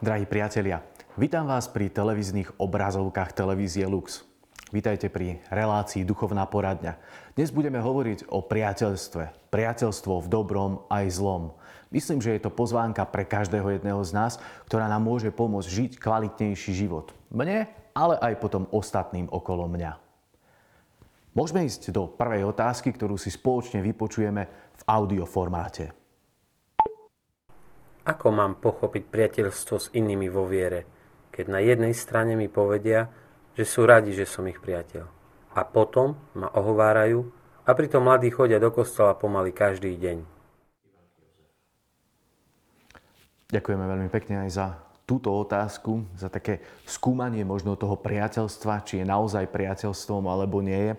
Drahí priatelia, vítam vás pri televíznych obrazovkách Televízie Lux. Vítajte pri relácii Duchovná poradňa. Dnes budeme hovoriť o priateľstve. Priateľstvo v dobrom aj zlom. Myslím, že je to pozvánka pre každého jedného z nás, ktorá nám môže pomôcť žiť kvalitnejší život. Mne, ale aj potom ostatným okolo mňa. Môžeme ísť do prvej otázky, ktorú si spoločne vypočujeme v audioformáte. Ako mám pochopiť priateľstvo s inými vo viere, keď na jednej strane mi povedia, že sú radi, že som ich priateľ, a potom ma ohovárajú a pritom mladí chodia do kostola pomaly každý deň? Ďakujeme veľmi pekne aj za túto otázku, za také skúmanie možno toho priateľstva, či je naozaj priateľstvom alebo nie je.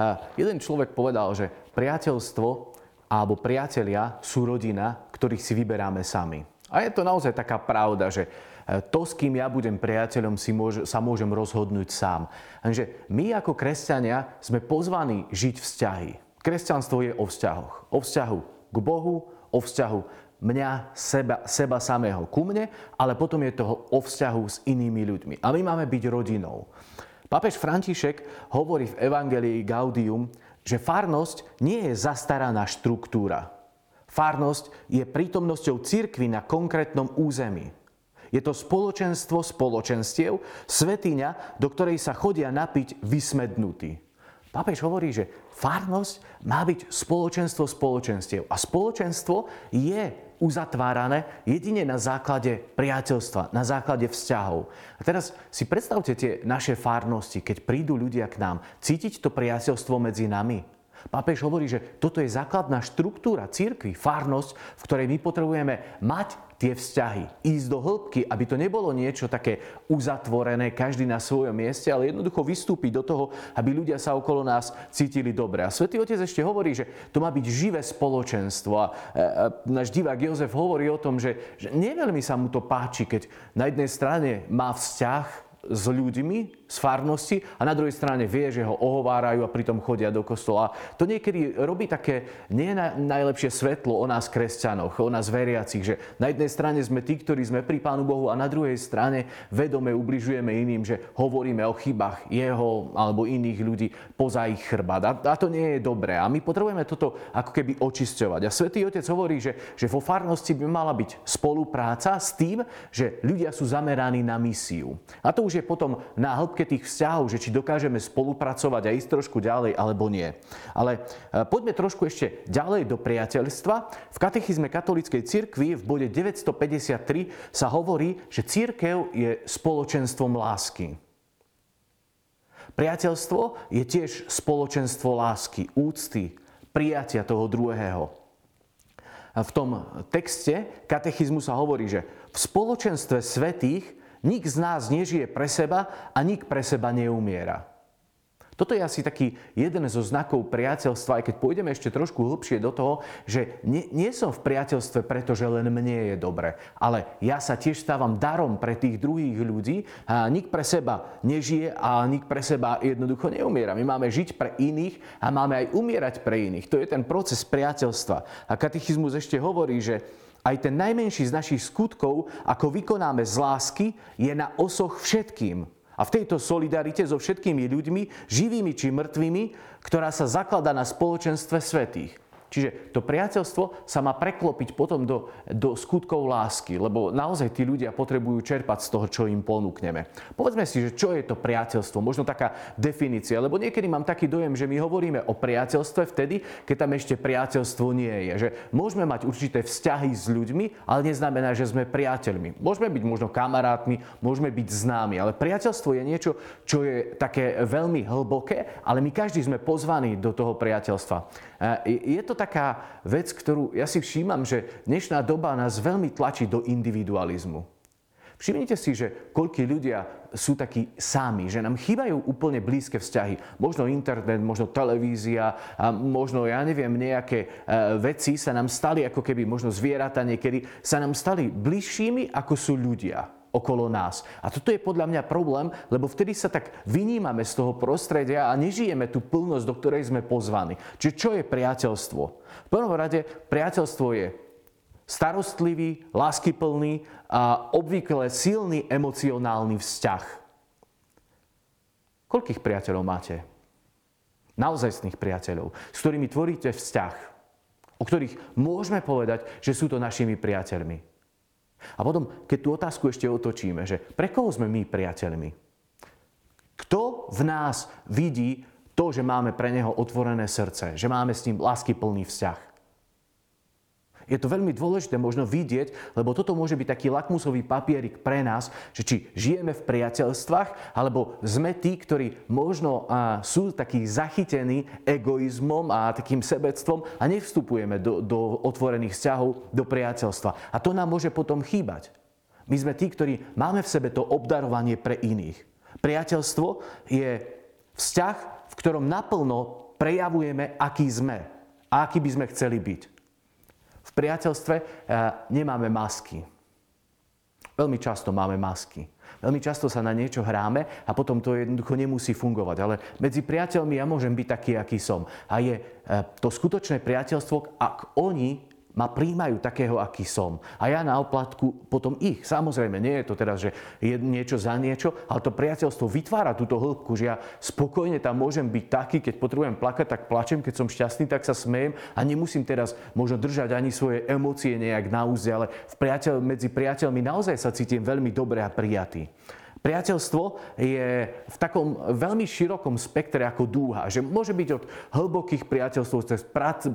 A jeden človek povedal, že priateľstvo alebo priatelia sú rodina, ktorých si vyberáme sami. A je to naozaj taká pravda, že to, s kým ja budem priateľom, sa môžem rozhodnúť sám. Takže my ako kresťania sme pozvaní žiť vzťahy. Kresťanstvo je o vzťahoch. O vzťahu k Bohu, o vzťahu mňa, seba samého ku mne, ale potom je to o vzťahu s inými ľuďmi. A my máme byť rodinou. Pápež František hovorí v Evangelii Gaudium, že farnosť nie je zastaraná štruktúra. Farnosť je prítomnosťou cirkvi na konkrétnom území. Je to spoločenstvo spoločenstiev, svätyňa, do ktorej sa chodia napiť vysmednutí. Pápež hovorí, že farnosť má byť spoločenstvo spoločenstiev. A spoločenstvo je uzatvárané jedine na základe priateľstva, na základe vzťahov. A teraz si predstavte tie naše farnosti, keď prídu ľudia k nám, cítiť to priateľstvo medzi nami. Pápež hovorí, že toto je základná štruktúra cirkvi, farnosť, v ktorej my potrebujeme mať tie vzťahy, ísť do hĺbky, aby to nebolo niečo také uzatvorené, každý na svojom mieste, ale jednoducho vystúpiť do toho, aby ľudia sa okolo nás cítili dobre. A Svätý Otec ešte hovorí, že to má byť živé spoločenstvo. A náš divák Jozef hovorí o tom, že neveľmi sa mu to páči, keď na jednej strane má vzťah s ľuďmi z farnosti a na druhej strane vie, že ho ohovárajú a pritom chodia do kostola. To niekedy robí také nie najlepšie svetlo o nás kresťanoch, o nás veriacich, že na jednej strane sme tí, ktorí sme pri Pánu Bohu a na druhej strane vedome ubližujeme iným, že hovoríme o chybách jeho alebo iných ľudí poza ich chrbát. A to nie je dobré. A my potrebujeme toto ako keby očisťovať. A Svätý Otec hovorí, že vo farnosti by mala byť spolupráca s tým, že ľudia sú zameraní na misiu. A to už je potom na hĺbke tých vzťahov, že či dokážeme spolupracovať a ísť trošku ďalej, alebo nie. Ale poďme trošku ešte ďalej do priateľstva. V Katechizme katolíckej cirkvi v bode 953 sa hovorí, že cirkev je spoločenstvom lásky. Priateľstvo je tiež spoločenstvo lásky, úcty, prijatia toho druhého. V tom texte katechizmu sa hovorí, že v spoločenstve svätých nik z nás nežije pre seba a nik pre seba neumiera. Toto je asi taký jeden zo znakov priateľstva, aj keď pôjdeme ešte trošku hlbšie do toho, že nie som v priateľstve, pretože len mne je dobre. Ale ja sa tiež stávam darom pre tých druhých ľudí a nik pre seba nežije a nik pre seba jednoducho neumiera. My máme žiť pre iných a máme aj umierať pre iných. To je ten proces priateľstva. A katechizmus ešte hovorí, že aj ten najmenší z našich skutkov, ako vykonáme z lásky, je na osoch všetkým. A v tejto solidarite so všetkými ľuďmi, živými či mŕtvými, ktorá sa zaklada na spoločenstve svätých. Čiže to priateľstvo sa má preklopiť potom do skutkov lásky, lebo naozaj tí ľudia potrebujú čerpať z toho, čo im ponúkneme. Povedzme si, že čo je to priateľstvo, možno taká definícia, lebo niekedy mám taký dojem, že my hovoríme o priateľstve vtedy, keď tam ešte priateľstvo nie je. Že môžeme mať určité vzťahy s ľuďmi, ale neznamená, že sme priateľmi. Môžeme byť možno kamarátmi, môžeme byť známi, ale priateľstvo je niečo, čo je také veľmi hlboké, ale my každý sme pozvaní do toho priateľstva. Je to taká vec, ktorú ja si všímam, že dnešná doba nás veľmi tlačí do individualizmu. Všimnite si, že koľkí ľudia sú takí sami, že nám chýbajú úplne blízke vzťahy. Možno internet, možno televízia, a možno, ja neviem, nejaké veci sa nám stali, ako keby možno zvieratá niekedy, sa nám stali bližšími, ako sú ľudia okolo nás. A toto je podľa mňa problém, lebo vtedy sa tak vynímame z toho prostredia a nežijeme tú plnosť, do ktorej sme pozvaní. Čiže čo je priateľstvo? V prvom rade priateľstvo je starostlivý, láskyplný a obvykle silný emocionálny vzťah. Koľkých priateľov máte? Naozajstných priateľov, s ktorými tvoríte vzťah, o ktorých môžeme povedať, že sú to našimi priateľmi. A potom, keď tú otázku ešte otočíme, že pre koho sme my priateľmi? Kto v nás vidí to, že máme pre neho otvorené srdce, že máme s ním láskyplný vzťah? Je to veľmi dôležité možno vidieť, lebo toto môže byť taký lakmusový papierik pre nás, že či žijeme v priateľstvách, alebo sme tí, ktorí možno sú takí zachytení egoizmom a takým sebectvom a nevstupujeme do otvorených vzťahov, do priateľstva. A to nám môže potom chýbať. My sme tí, ktorí máme v sebe to obdarovanie pre iných. Priateľstvo je vzťah, v ktorom naplno prejavujeme, aký sme a aký by sme chceli byť. V priateľstve nemáme masky. Veľmi často máme masky. Veľmi často sa na niečo hráme a potom to jednoducho nemusí fungovať. Ale medzi priateľmi ja môžem byť taký, aký som. A je to skutočné priateľstvo, ak oni ma príjmajú takého, aký som. A ja na oplatku potom ich. Samozrejme, nie je to teraz, že je niečo za niečo, ale to priateľstvo vytvára túto hĺbku, že ja spokojne tam môžem byť taký, keď potrebujem plakať, tak plačem, keď som šťastný, tak sa smejem a nemusím teraz možno držať ani svoje emócie nejak na úzde, ale medzi priateľmi naozaj sa cítim veľmi dobre a prijatý. Priateľstvo je v takom veľmi širokom spektre ako dúha, že môže byť od hlbokých priateľstv cez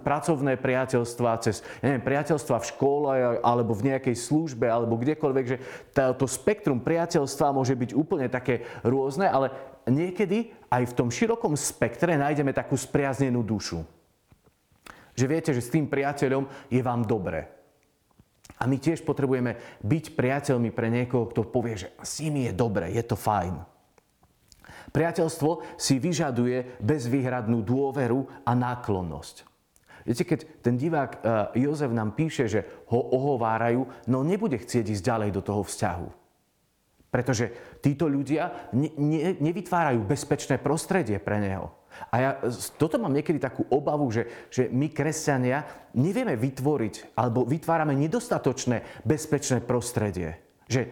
pracovné priateľstva, cez priateľstva v škole alebo v nejakej službe alebo kdekoľvek, že to spektrum priateľstva môže byť úplne také rôzne, ale niekedy aj v tom širokom spektre nájdeme takú spriaznenú dušu. Že viete, že s tým priateľom je vám dobre. A my tiež potrebujeme byť priateľmi pre niekoho, kto povie, že s nimi je dobre, je to fajn. Priateľstvo si vyžaduje bezvýhradnú dôveru a náklonnosť. Viete, keď ten divák Jozef nám píše, že ho ohovárajú, no nebude chcieť ísť ďalej do toho vzťahu. Pretože títo ľudia nevytvárajú bezpečné prostredie pre neho. A ja toto mám niekedy takú obavu, že my, kresťania, nevieme vytvoriť alebo vytvárame nedostatočné bezpečné prostredie. Že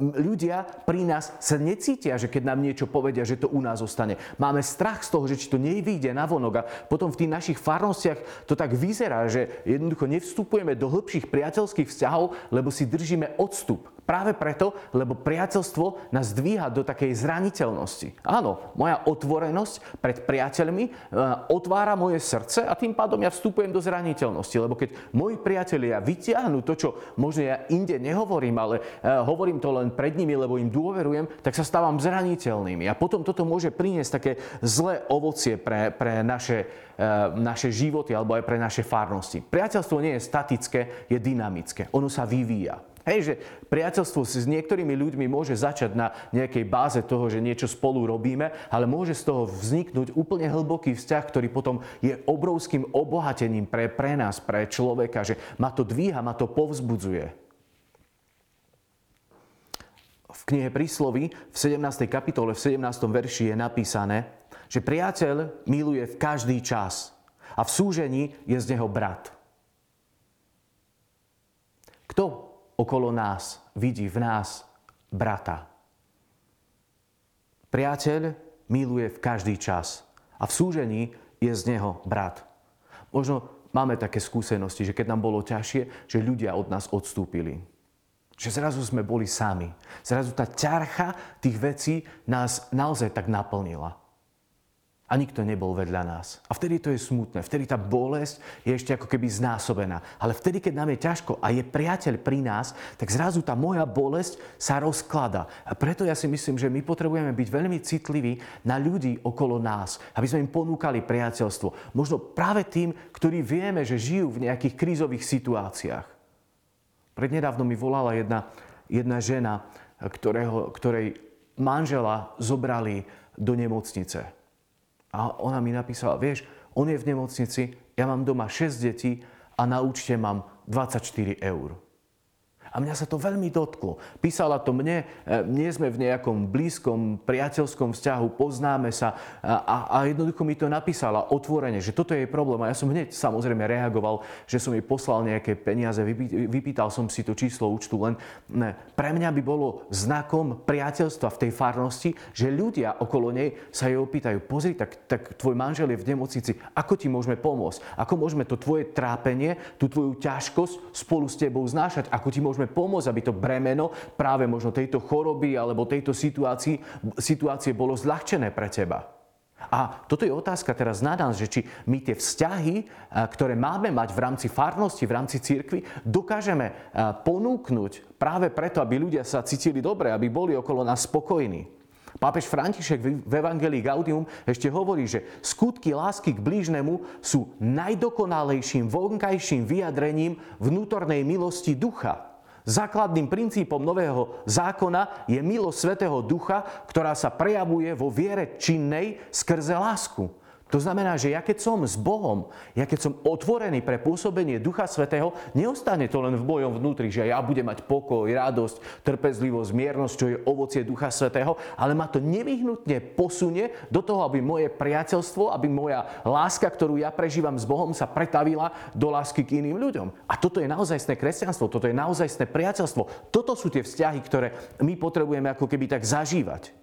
ľudia pri nás sa necítia, že keď nám niečo povedia, že to u nás zostane. Máme strach z toho, že či to nevyjde navonok a potom v tých našich farnostiach to tak vyzerá, že jednoducho nevstupujeme do hĺbších priateľských vzťahov, lebo si držíme odstup. Práve preto, lebo priateľstvo nás dvíha do takej zraniteľnosti. Áno, moja otvorenosť pred priateľmi otvára moje srdce a tým pádom ja vstupujem do zraniteľnosti. Lebo keď moji priatelia vytiahnu to, čo možno ja inde nehovorím, ale hovorím to len pred nimi, lebo im dôverujem, tak sa stávam zraniteľnými. A potom toto môže priniesť také zlé ovocie pre naše životy alebo aj pre naše farnosti. Priateľstvo nie je statické, je dynamické. Ono sa vyvíja. Hej, že priateľstvo s niektorými ľuďmi môže začať na nejakej báze toho, že niečo spolu robíme, ale môže z toho vzniknúť úplne hlboký vzťah, ktorý potom je obrovským obohatením pre nás, pre človeka, že ma to dvíha, ma to povzbudzuje. V knihe Príslovy v 17. kapitole, v 17. verši je napísané, že priateľ miluje v každý čas a v súžení je z neho brat. Kto okolo nás vidí v nás brata? Priateľ miluje v každý čas a v súžení je z neho brat. Možno máme také skúsenosti, že keď nám bolo ťažšie, že ľudia od nás odstúpili. Že zrazu sme boli sami. Zrazu tá ťarcha tých vecí nás naozaj tak naplnila. A nikto nebol vedľa nás. A vtedy to je smutné. Vtedy tá bolesť je ešte ako keby znásobená. Ale vtedy, keď nám je ťažko a je priateľ pri nás, tak zrazu tá moja bolesť sa rozklada. A preto ja si myslím, že my potrebujeme byť veľmi citliví na ľudí okolo nás, aby sme im ponúkali priateľstvo. Možno práve tým, ktorí vieme, že žijú v nejakých krízových situáciách. Prednedávno mi volala jedna žena, ktorej manžela zobrali do nemocnice. A ona mi napísala, vieš, on je v nemocnici, ja mám doma 6 detí a na účte mám 24 eur. A mňa sa to veľmi dotklo. Písala to mne, nie sme v nejakom blízkom, priateľskom vzťahu, poznáme sa a jednoducho mi to napísala otvorene, že toto je jej problém. A ja som hneď samozrejme reagoval, že som jej poslal nejaké peniaze, vypýtal som si to číslo účtu, len pre mňa by bolo znakom priateľstva v tej farnosti, že ľudia okolo nej sa jej opýtajú, pozri, tak tvoj manžel je v nemocnici, ako ti môžeme pomôcť? Ako môžeme to tvoje trápenie, tú tvoju ťažkosť spolu s tebou znášať? Ako ti môžeme pomôcť, aby to bremeno práve možno tejto choroby alebo tejto situácie bolo zľahčené pre teba. A toto je otázka teraz na nás, že či my tie vzťahy, ktoré máme mať v rámci farnosti, v rámci cirkvi, dokážeme ponúknuť práve preto, aby ľudia sa cítili dobre, aby boli okolo nás spokojní. Pápež František v Evangelii Gaudium ešte hovorí, že skutky lásky k blížnemu sú najdokonalejším vonkajším vyjadrením vnútornej milosti ducha. Základným princípom nového zákona je milosť Svätého Ducha, ktorá sa prejavuje vo viere činnej skrze lásku. To znamená, že ja keď som s Bohom, ja keď som otvorený pre pôsobenie Ducha Svätého, neostane to len v mojom vnútri, že ja budem mať pokoj, radosť, trpezlivosť, miernosť, čo je ovocie Ducha Svätého, ale ma to nevyhnutne posunie do toho, aby moje priateľstvo, aby moja láska, ktorú ja prežívam s Bohom, sa pretavila do lásky k iným ľuďom. A toto je naozajstné kresťanstvo, toto je naozajstné priateľstvo. Toto sú tie vzťahy, ktoré my potrebujeme ako keby tak zažívať.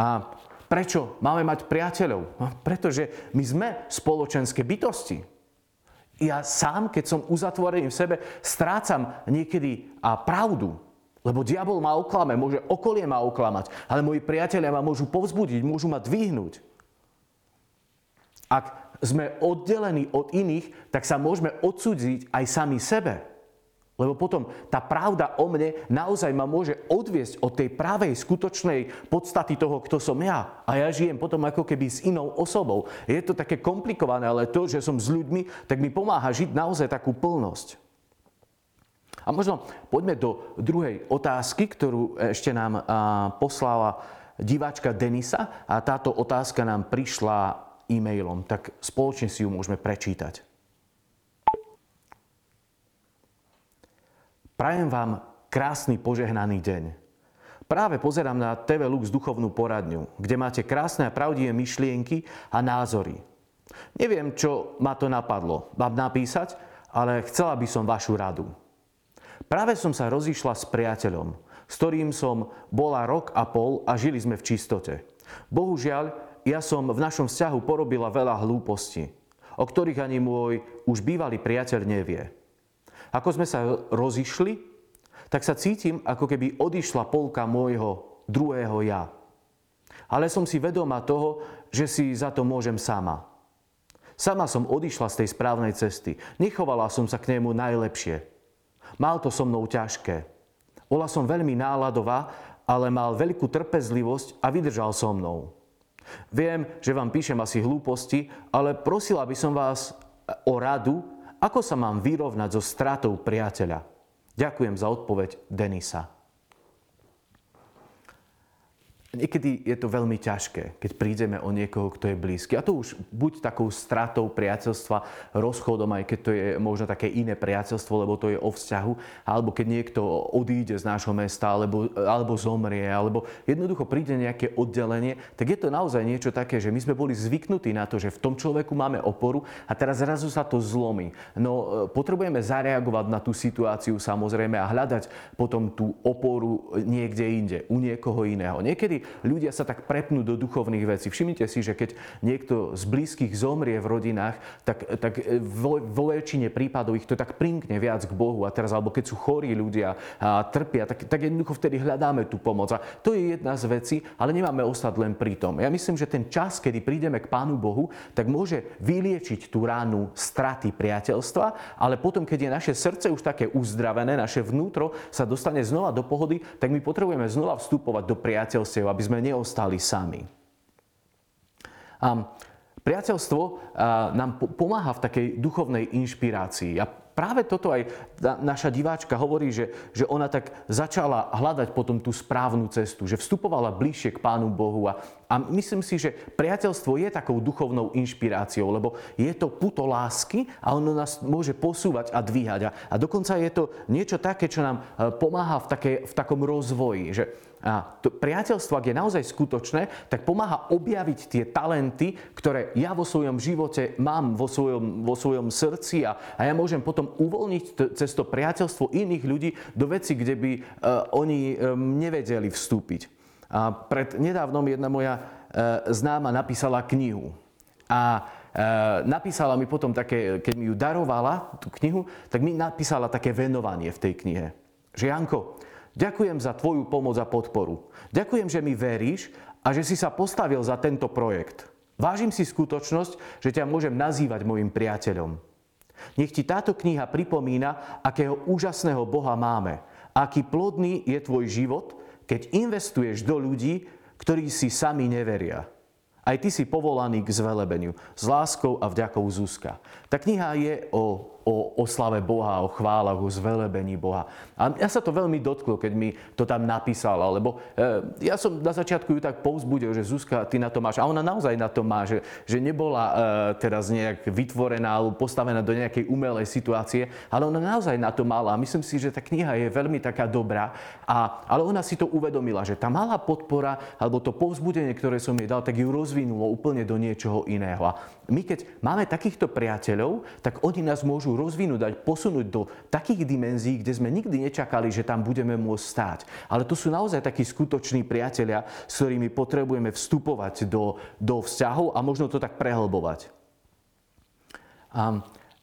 A prečo máme mať priateľov? Pretože my sme spoločenské bytosti. Ja sám, keď som uzatvorený v sebe, strácam niekedy pravdu. Lebo diabol ma oklame, môže okolie ma oklamať, ale moji priatelia ma môžu povzbudiť, môžu ma dvihnúť. Ak sme oddelení od iných, tak sa môžeme odsúdiť aj sami sebe. Lebo potom tá pravda o mne naozaj ma môže odviesť od tej pravej, skutočnej podstaty toho, kto som ja. A ja žijem potom ako keby s inou osobou. Je to také komplikované, ale to, že som s ľuďmi, tak mi pomáha žiť naozaj takú plnosť. A možno poďme do druhej otázky, ktorú ešte nám poslala diváčka Denisa. A táto otázka nám prišla e-mailom. Tak spoločne si ju môžeme prečítať. Prajem vám krásny požehnaný deň. Práve pozerám na TV Lux Duchovnú poradňu, kde máte krásne a pravdivé myšlienky a názory. Neviem, čo ma to napadlo, mám napísať, ale chcela by som vašu radu. Práve som sa rozišla s priateľom, s ktorým som bola rok a pol a žili sme v čistote. Bohužiaľ, ja som v našom vzťahu porobila veľa hlúpostí, o ktorých ani môj už bývalý priateľ nevie. Ako sme sa rozišli, tak sa cítim, ako keby odišla polka môjho druhého ja. Ale som si vedomá toho, že si za to môžem sama. Sama som odišla z tej správnej cesty. Nechovala som sa k nemu najlepšie. Mal to so mnou ťažké. Bola som veľmi náladová, ale mal veľkú trpezlivosť a vydržal so mnou. Viem, že vám píšem asi hlúposti, ale prosila by som vás o radu, ako sa mám vyrovnať so stratou priateľa? Ďakujem za odpoveď Denisa. Niekedy je to veľmi ťažké, keď prídeme o niekoho, kto je blízky. A to už buď takou stratou priateľstva, rozchodom, aj keď to je možno také iné priateľstvo, lebo to je o vzťahu, alebo keď niekto odíde z nášho mesta, alebo zomrie, alebo jednoducho príde nejaké oddelenie, tak je to naozaj niečo také, že my sme boli zvyknutí na to, že v tom človeku máme oporu a teraz zrazu sa to zlomí. No potrebujeme zareagovať na tú situáciu samozrejme a hľadať potom tú oporu niekde inde, u niekoho iného. Niekedy ľudia sa tak prepnú do duchovných vecí. Všimnite si, že keď niekto z blízkych zomrie v rodinách, tak vo väčšine prípadov ich to tak prinkne viac k Bohu. A teraz, alebo keď sú chorí ľudia a trpia, tak jednoducho vtedy hľadáme tú pomoc. A to je jedna z vecí, ale nemáme ostať len pri tom. Ja myslím, že ten čas, kedy prídeme k Pánu Bohu, tak môže vyliečiť tú ránu straty priateľstva, ale potom, keď je naše srdce už také uzdravené, naše vnútro sa dostane znova do pohody, tak my potrebujeme znova vstupovať do priateľstiev, aby sme neostali sami. A priateľstvo nám pomáha v takej duchovnej inšpirácii. A práve toto aj naša diváčka hovorí, že ona tak začala hľadať potom tú správnu cestu, že vstupovala bližšie k Pánu Bohu a A myslím si, že priateľstvo je takou duchovnou inšpiráciou, lebo je to puto lásky a ono nás môže posúvať a dvíhať. A dokonca je to niečo také, čo nám pomáha v takom rozvoji, že a to priateľstvo, ak je naozaj skutočné, tak pomáha objaviť tie talenty, ktoré ja vo svojom živote mám, vo svojom srdci a ja môžem potom uvoľniť cez to priateľstvo iných ľudí do veci, kde by oni nevedeli vstúpiť. A pred nedávnom jedna moja známa napísala knihu. A napísala mi potom také, keď mi ju darovala, tú knihu, tak mi napísala také venovanie v tej knihe. Že Janko, ďakujem za tvoju pomoc a podporu. Ďakujem, že mi veríš a že si sa postavil za tento projekt. Vážim si skutočnosť, že ťa môžem nazývať mojim priateľom. Nech ti táto kniha pripomína, akého úžasného Boha máme. Aký plodný je tvoj život, keď investuješ do ľudí, ktorí si sami neveria. Aj ty si povolaný k zvelebeniu, s láskou a vďakou Zuzka. Tá kniha je o slave Boha, o chválach, o zvelebení Boha. A ja sa to veľmi dotklo, keď mi to tam napísala, lebo ja som na začiatku ju tak povzbudil, že Zuzka, ty na to máš. A ona naozaj na to má, že nebola teraz nejak vytvorená alebo postavená do nejakej umelej situácie, ale ona naozaj na to mala. Myslím si, že tá kniha je veľmi taká dobrá. Ale ona si to uvedomila, že tá malá podpora alebo to povzbudenie, ktoré som jej dal, tak ju rozvinulo úplne do niečoho iného. A my keď máme takýchto priateľov, tak oni nás môžu rozvinúť, dať, posunúť do takých dimenzií, kde sme nikdy nečakali, že tam budeme môcť stáť. Ale to sú naozaj takí skutoční priatelia, s ktorými potrebujeme vstupovať do vzťahov a možno to tak prehlbovať.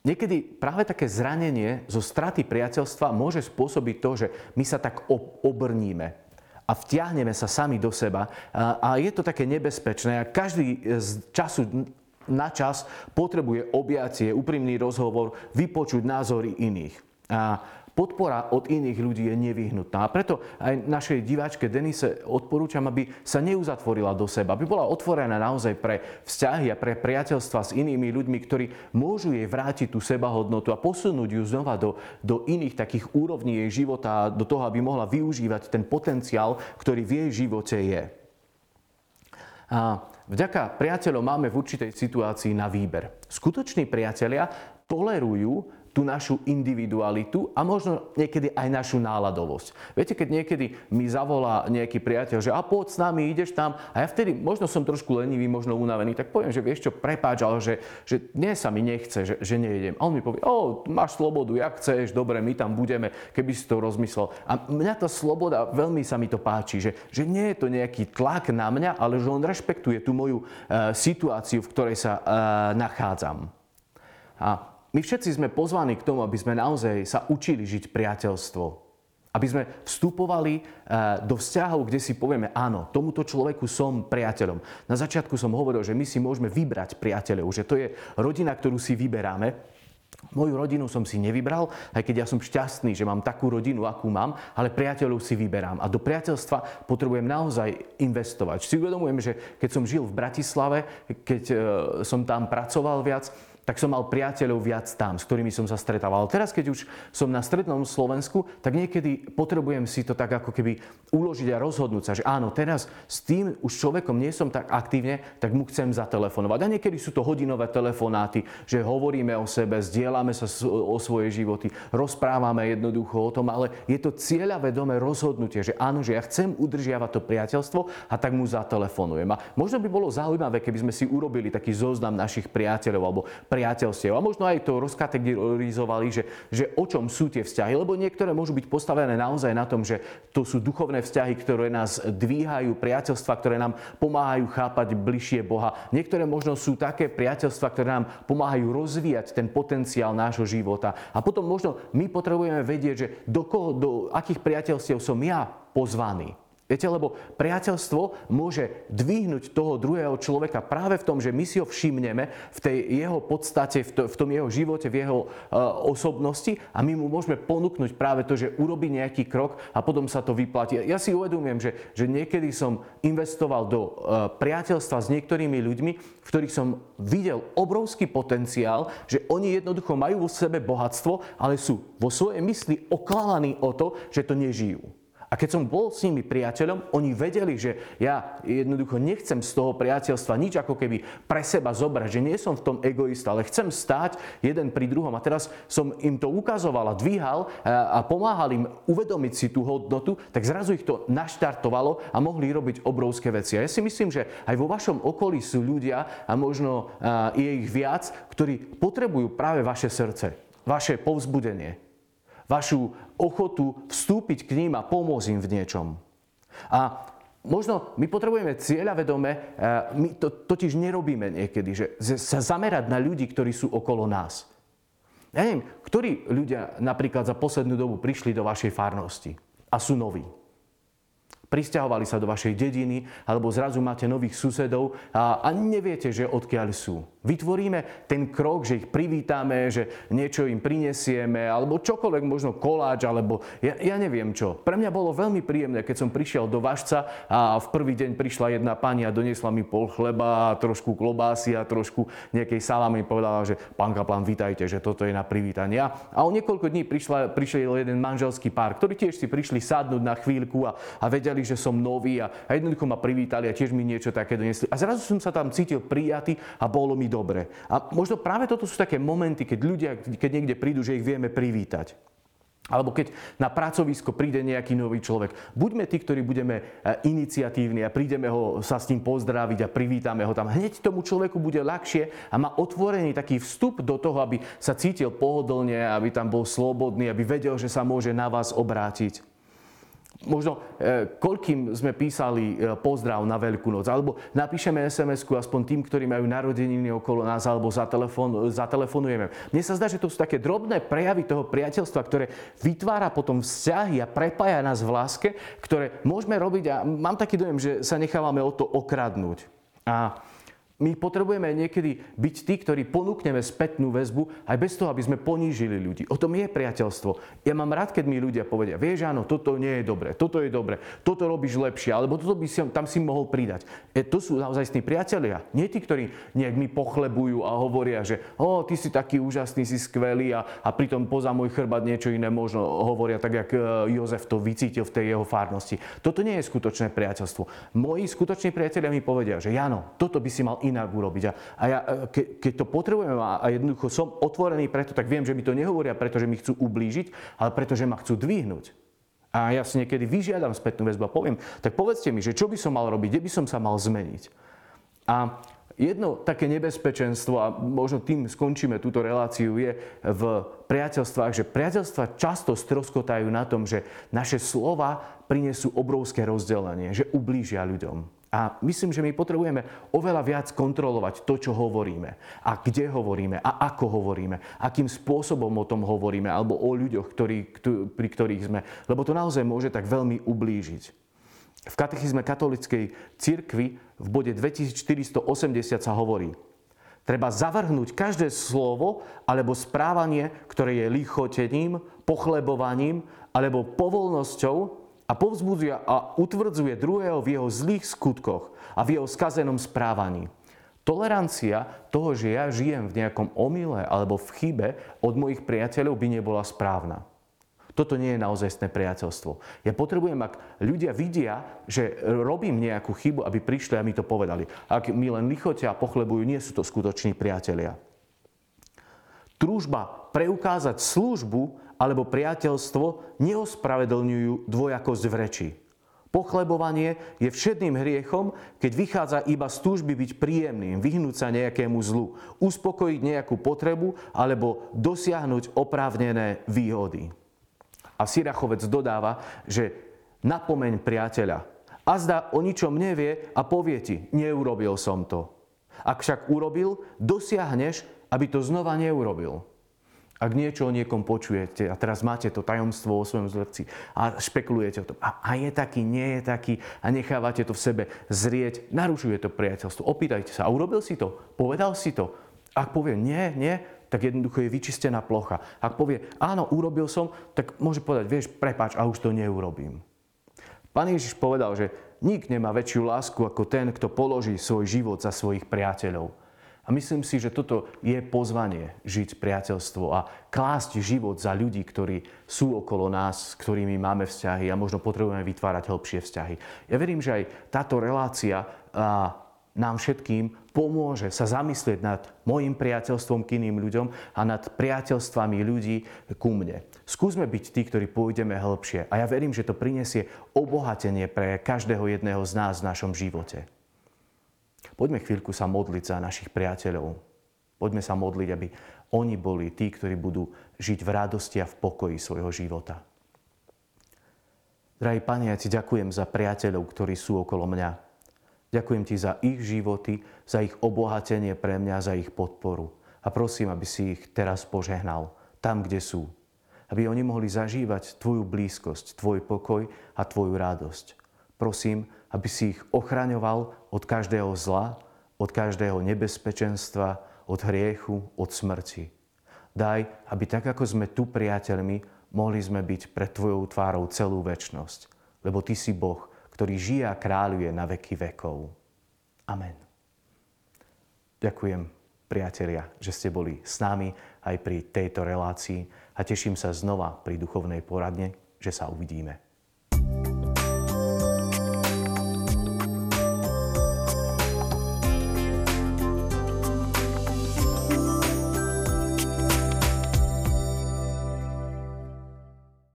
Niekedy práve také zranenie zo straty priateľstva môže spôsobiť to, že my sa tak obrníme a vtiahneme sa sami do seba. A je to také nebezpečné a každý z času na čas potrebuje objatie, úprimný rozhovor, vypočuť názory iných. A podpora od iných ľudí je nevyhnutná. A preto aj našej diváčke Denise odporúčam, aby sa neuzatvorila do seba, aby bola otvorená naozaj pre vzťahy a pre priateľstva s inými ľuďmi, ktorí môžu jej vrátiť tú sebahodnotu a posunúť ju znova do iných takých úrovní jej života, do toho, aby mohla využívať ten potenciál, ktorý v jej živote je. A vďaka priateľom máme v určitej situácii na výber. Skutoční priatelia tolerujú tú našu individualitu a možno niekedy aj našu náladovosť. Viete, keď niekedy mi zavolá nejaký priateľ, že a poď s nami, ideš tam, a ja vtedy, možno som trošku lenivý, možno unavený, tak poviem, že vieš čo, prepáč, ale že dnes sa mi nechce, že nejedem. A on mi povie, máš slobodu, jak chceš, dobre, my tam budeme, keby si to rozmyslel. A mňa tá sloboda, veľmi sa mi to páči, že nie je to nejaký tlak na mňa, ale že on rešpektuje tú moju situáciu, v ktorej sa nachádzam. A my všetci sme pozvaní k tomu, aby sme naozaj sa učili žiť priateľstvo. Aby sme vstupovali do vzťahov, kde si povieme, áno, tomuto človeku som priateľom. Na začiatku som hovoril, že my si môžeme vybrať priateľov, že to je rodina, ktorú si vyberáme. Moju rodinu som si nevybral, aj keď ja som šťastný, že mám takú rodinu, akú mám, ale priateľov si vyberám. A do priateľstva potrebujem naozaj investovať. Si uvedomujem, že keď som žil v Bratislave, keď som tam pracoval viac, tak som mal priateľov viac tam, s ktorými som sa stretával. Teraz, keď už som na strednom Slovensku, tak niekedy potrebujem si to tak ako keby uložiť a rozhodnúť sa, že áno, teraz s tým už človekom nie som tak aktívne, tak mu chcem zatelefonovať. A niekedy sú to hodinové telefonáty, že hovoríme o sebe, zdieľame sa o svoje životy, rozprávame jednoducho o tom, ale je to cieľavedomé rozhodnutie, že áno, že ja chcem udržiavať to priateľstvo a tak mu zatelefonujem. A možno by bolo zaujímavé, keby sme si urobili taký zoznam našich priateľov alebo priateľstiev. A možno aj to rozkategorizovali, že o čom sú tie vzťahy. Lebo niektoré môžu byť postavené naozaj na tom, že to sú duchovné vzťahy, ktoré nás dvíhajú, priateľstva, ktoré nám pomáhajú chápať bližšie Boha. Niektoré možno sú také priateľstva, ktoré nám pomáhajú rozvíjať ten potenciál nášho života. A potom možno my potrebujeme vedieť, že do akých priateľstiev som ja pozvaný. Viete, lebo priateľstvo môže dvihnúť toho druhého človeka práve v tom, že my si ho všimneme v tej jeho podstate, v tom jeho živote, v jeho osobnosti a my mu môžeme ponúknuť práve to, že urobí nejaký krok a potom sa to vyplatí. Ja si uvedomujem, že niekedy som investoval do priateľstva s niektorými ľuďmi, v ktorých som videl obrovský potenciál, že oni jednoducho majú vo sebe bohatstvo, ale sú vo svojej mysli oklamaní o to, že to nežijú. A keď som bol s nimi priateľom, oni vedeli, že ja jednoducho nechcem z toho priateľstva nič ako keby pre seba zobrať, že nie som v tom egoista, ale chcem stáť jeden pri druhom. A teraz som im to ukazoval a dvíhal a pomáhal im uvedomiť si tú hodnotu, tak zrazu ich to naštartovalo a mohli robiť obrovské veci. A ja si myslím, že aj vo vašom okolí sú ľudia a možno je ich viac, ktorí potrebujú práve vaše srdce, vaše povzbudenie, vašu ochotu vstúpiť k ním a pomôcť im v niečom. A možno my potrebujeme cieľavedome, my to totiž nerobíme niekedy, že sa zamerať na ľudí, ktorí sú okolo nás. Ja neviem, ktorí ľudia napríklad za poslednú dobu prišli do vašej farnosti a sú noví. Prisťahovali sa do vašej dediny alebo zrazu máte nových susedov a neviete, že odkiaľ sú. Vytvoríme ten krok, že ich privítame, že niečo im prinesieme alebo čokoľvek, možno koláč alebo ja neviem čo. Pre mňa bolo veľmi príjemné, keď som prišiel do Vašca a v prvý deň prišla jedna pani a doniesla mi pol chleba, trošku klobásy a trošku nejakej salámy. Povedala, že pán kaplán, vítajte, že toto je na privítania. A o niekoľko dní prišiel jeden manželský pár, ktorí tiež si prišli sadnúť na chvíľku a vedeli, že som nový a jednoducho ma privítali a tiež mi niečo také doniesli. A zrazu som sa tam cítil prijatý a bolo mi dobre. A možno práve toto sú také momenty, keď ľudia, keď niekde prídu, že ich vieme privítať. Alebo keď na pracovisko príde nejaký nový človek. Buďme tí, ktorí budeme iniciatívni a prídeme ho sa s ním pozdraviť a privítame ho tam. Hneď tomu človeku bude ľahšie a má otvorený taký vstup do toho, aby sa cítil pohodlne, aby tam bol slobodný, aby vedel, že sa môže na vás obrátiť. Možno koľkým sme písali pozdrav na Veľkú noc, alebo napíšeme SMS-ku aspoň tým, ktorí majú narodeniny okolo nás, alebo zatelefonujeme. Mne sa zdá, že to sú také drobné prejavy toho priateľstva, ktoré vytvára potom vzťahy a prepája nás v láske, ktoré môžeme robiť a mám taký dojem, že sa nechávame o to okradnúť. A my potrebujeme niekedy byť tí, ktorí ponúkneme spätnú väzbu aj bez toho, aby sme ponížili ľudí. O tom je priateľstvo. Ja mám rád, keď mi ľudia povedia, vieš, áno, toto nie je dobre, toto je dobre, toto robíš lepšie, alebo toto by si tam si mohol pridať. To sú naozajstní priatelia. Nie tí, ktorí nejak mi pochlebujú a hovoria, že ty si taký úžasný, si skvelý a pritom poza môj chrbát niečo iné možno hovoria, tak jak Jozef to vycítil v tej jeho farnosti. Toto nie je skutočné priateľstvo. Moji skutoční priatelia mi povedia, že áno, toto by si mal inak urobiť. A ja, keď to potrebujem a jednoducho som otvorený preto, tak viem, že mi to nehovoria, pretože mi chcú ublížiť, ale pretože ma chcú dvihnúť. A ja si niekedy vyžiadam spätnú väzbu a poviem, tak povedzte mi, že čo by som mal robiť, kde by som sa mal zmeniť. A jedno také nebezpečenstvo, a možno tým skončíme túto reláciu, je v priateľstvách, že priateľstva často stroskotajú na tom, že naše slova prinesú obrovské rozdelenie, že ublížia ľuďom. A myslím, že my potrebujeme oveľa viac kontrolovať to, čo hovoríme. A kde hovoríme, a ako hovoríme, akým spôsobom o tom hovoríme, alebo o ľuďoch, pri ktorých sme. Lebo to naozaj môže tak veľmi ublížiť. V Katechizme katolíckej cirkvi v bode 2480 sa hovorí: treba zavrhnúť každé slovo alebo správanie, ktoré je lichotením, pochlebovaním alebo povolnosťou, a povzbudzuje a utvrdzuje druhého v jeho zlých skutkoch a v jeho skazenom správaní. Tolerancia toho, že ja žijem v nejakom omyle alebo v chybe od mojich priateľov, by nebola správna. Toto nie je naozajstné priateľstvo. Ja potrebujem, ak ľudia vidia, že robím nejakú chybu, aby prišli a mi to povedali. Ak mi len lichotia a pochlebujú, nie sú to skutoční priatelia. Túžba preukázať službu alebo priateľstvo neospravedlňujú dvojakosť v reči. Pochlebovanie je všedným hriechom, keď vychádza iba z túžby byť príjemným, vyhnúť sa nejakému zlu, uspokojiť nejakú potrebu alebo dosiahnuť oprávnené výhody. A Sirachovec dodáva, že napomeň priateľa. Azda o ničom nevie a povie ti, neurobil som to. Ak však urobil, dosiahneš, aby to znova neurobil. Ak niečo o niekom počujete a teraz máte to tajomstvo o svojom srdci a špekulujete o tom a je taký, nie je taký a nechávate to v sebe zrieť, narušuje to priateľstvo. Opýtajte sa, a urobil si to? Povedal si to? Ak povie nie, tak jednoducho je vyčistená plocha. Ak povie áno, urobil som, tak môže povedať, vieš, prepáč, a už to neurobím. Pán Ježiš povedal, že nik nemá väčšiu lásku ako ten, kto položí svoj život za svojich priateľov. A myslím si, že toto je pozvanie žiť priateľstvo a klásť život za ľudí, ktorí sú okolo nás, s ktorými máme vzťahy a možno potrebujeme vytvárať hlbšie vzťahy. Ja verím, že aj táto relácia nám všetkým pomôže sa zamyslieť nad mojim priateľstvom k iným ľuďom a nad priateľstvami ľudí ku mne. Skúsme byť tí, ktorí pôjdeme hlbšie. A ja verím, že to prinesie obohatenie pre každého jedného z nás v našom živote. Poďme chvíľku sa modliť za našich priateľov. Poďme sa modliť, aby oni boli tí, ktorí budú žiť v radosti a v pokoji svojho života. Drahý Pane, ja Ti ďakujem za priateľov, ktorí sú okolo mňa. Ďakujem Ti za ich životy, za ich obohatenie pre mňa, za ich podporu. A prosím, aby si ich teraz požehnal tam, kde sú. Aby oni mohli zažívať Tvoju blízkosť, Tvoj pokoj a Tvoju radosť. Prosím, aby si ich ochraňoval od každého zla, od každého nebezpečenstva, od hriechu, od smrti. Daj, aby tak, ako sme tu priateľmi, mohli sme byť pred Tvojou tvárou celú večnosť. Lebo Ty si Boh, ktorý žije a kráľuje na veky vekov. Amen. Ďakujem, priatelia, že ste boli s nami aj pri tejto relácii a teším sa znova pri Duchovnej poradne, že sa uvidíme.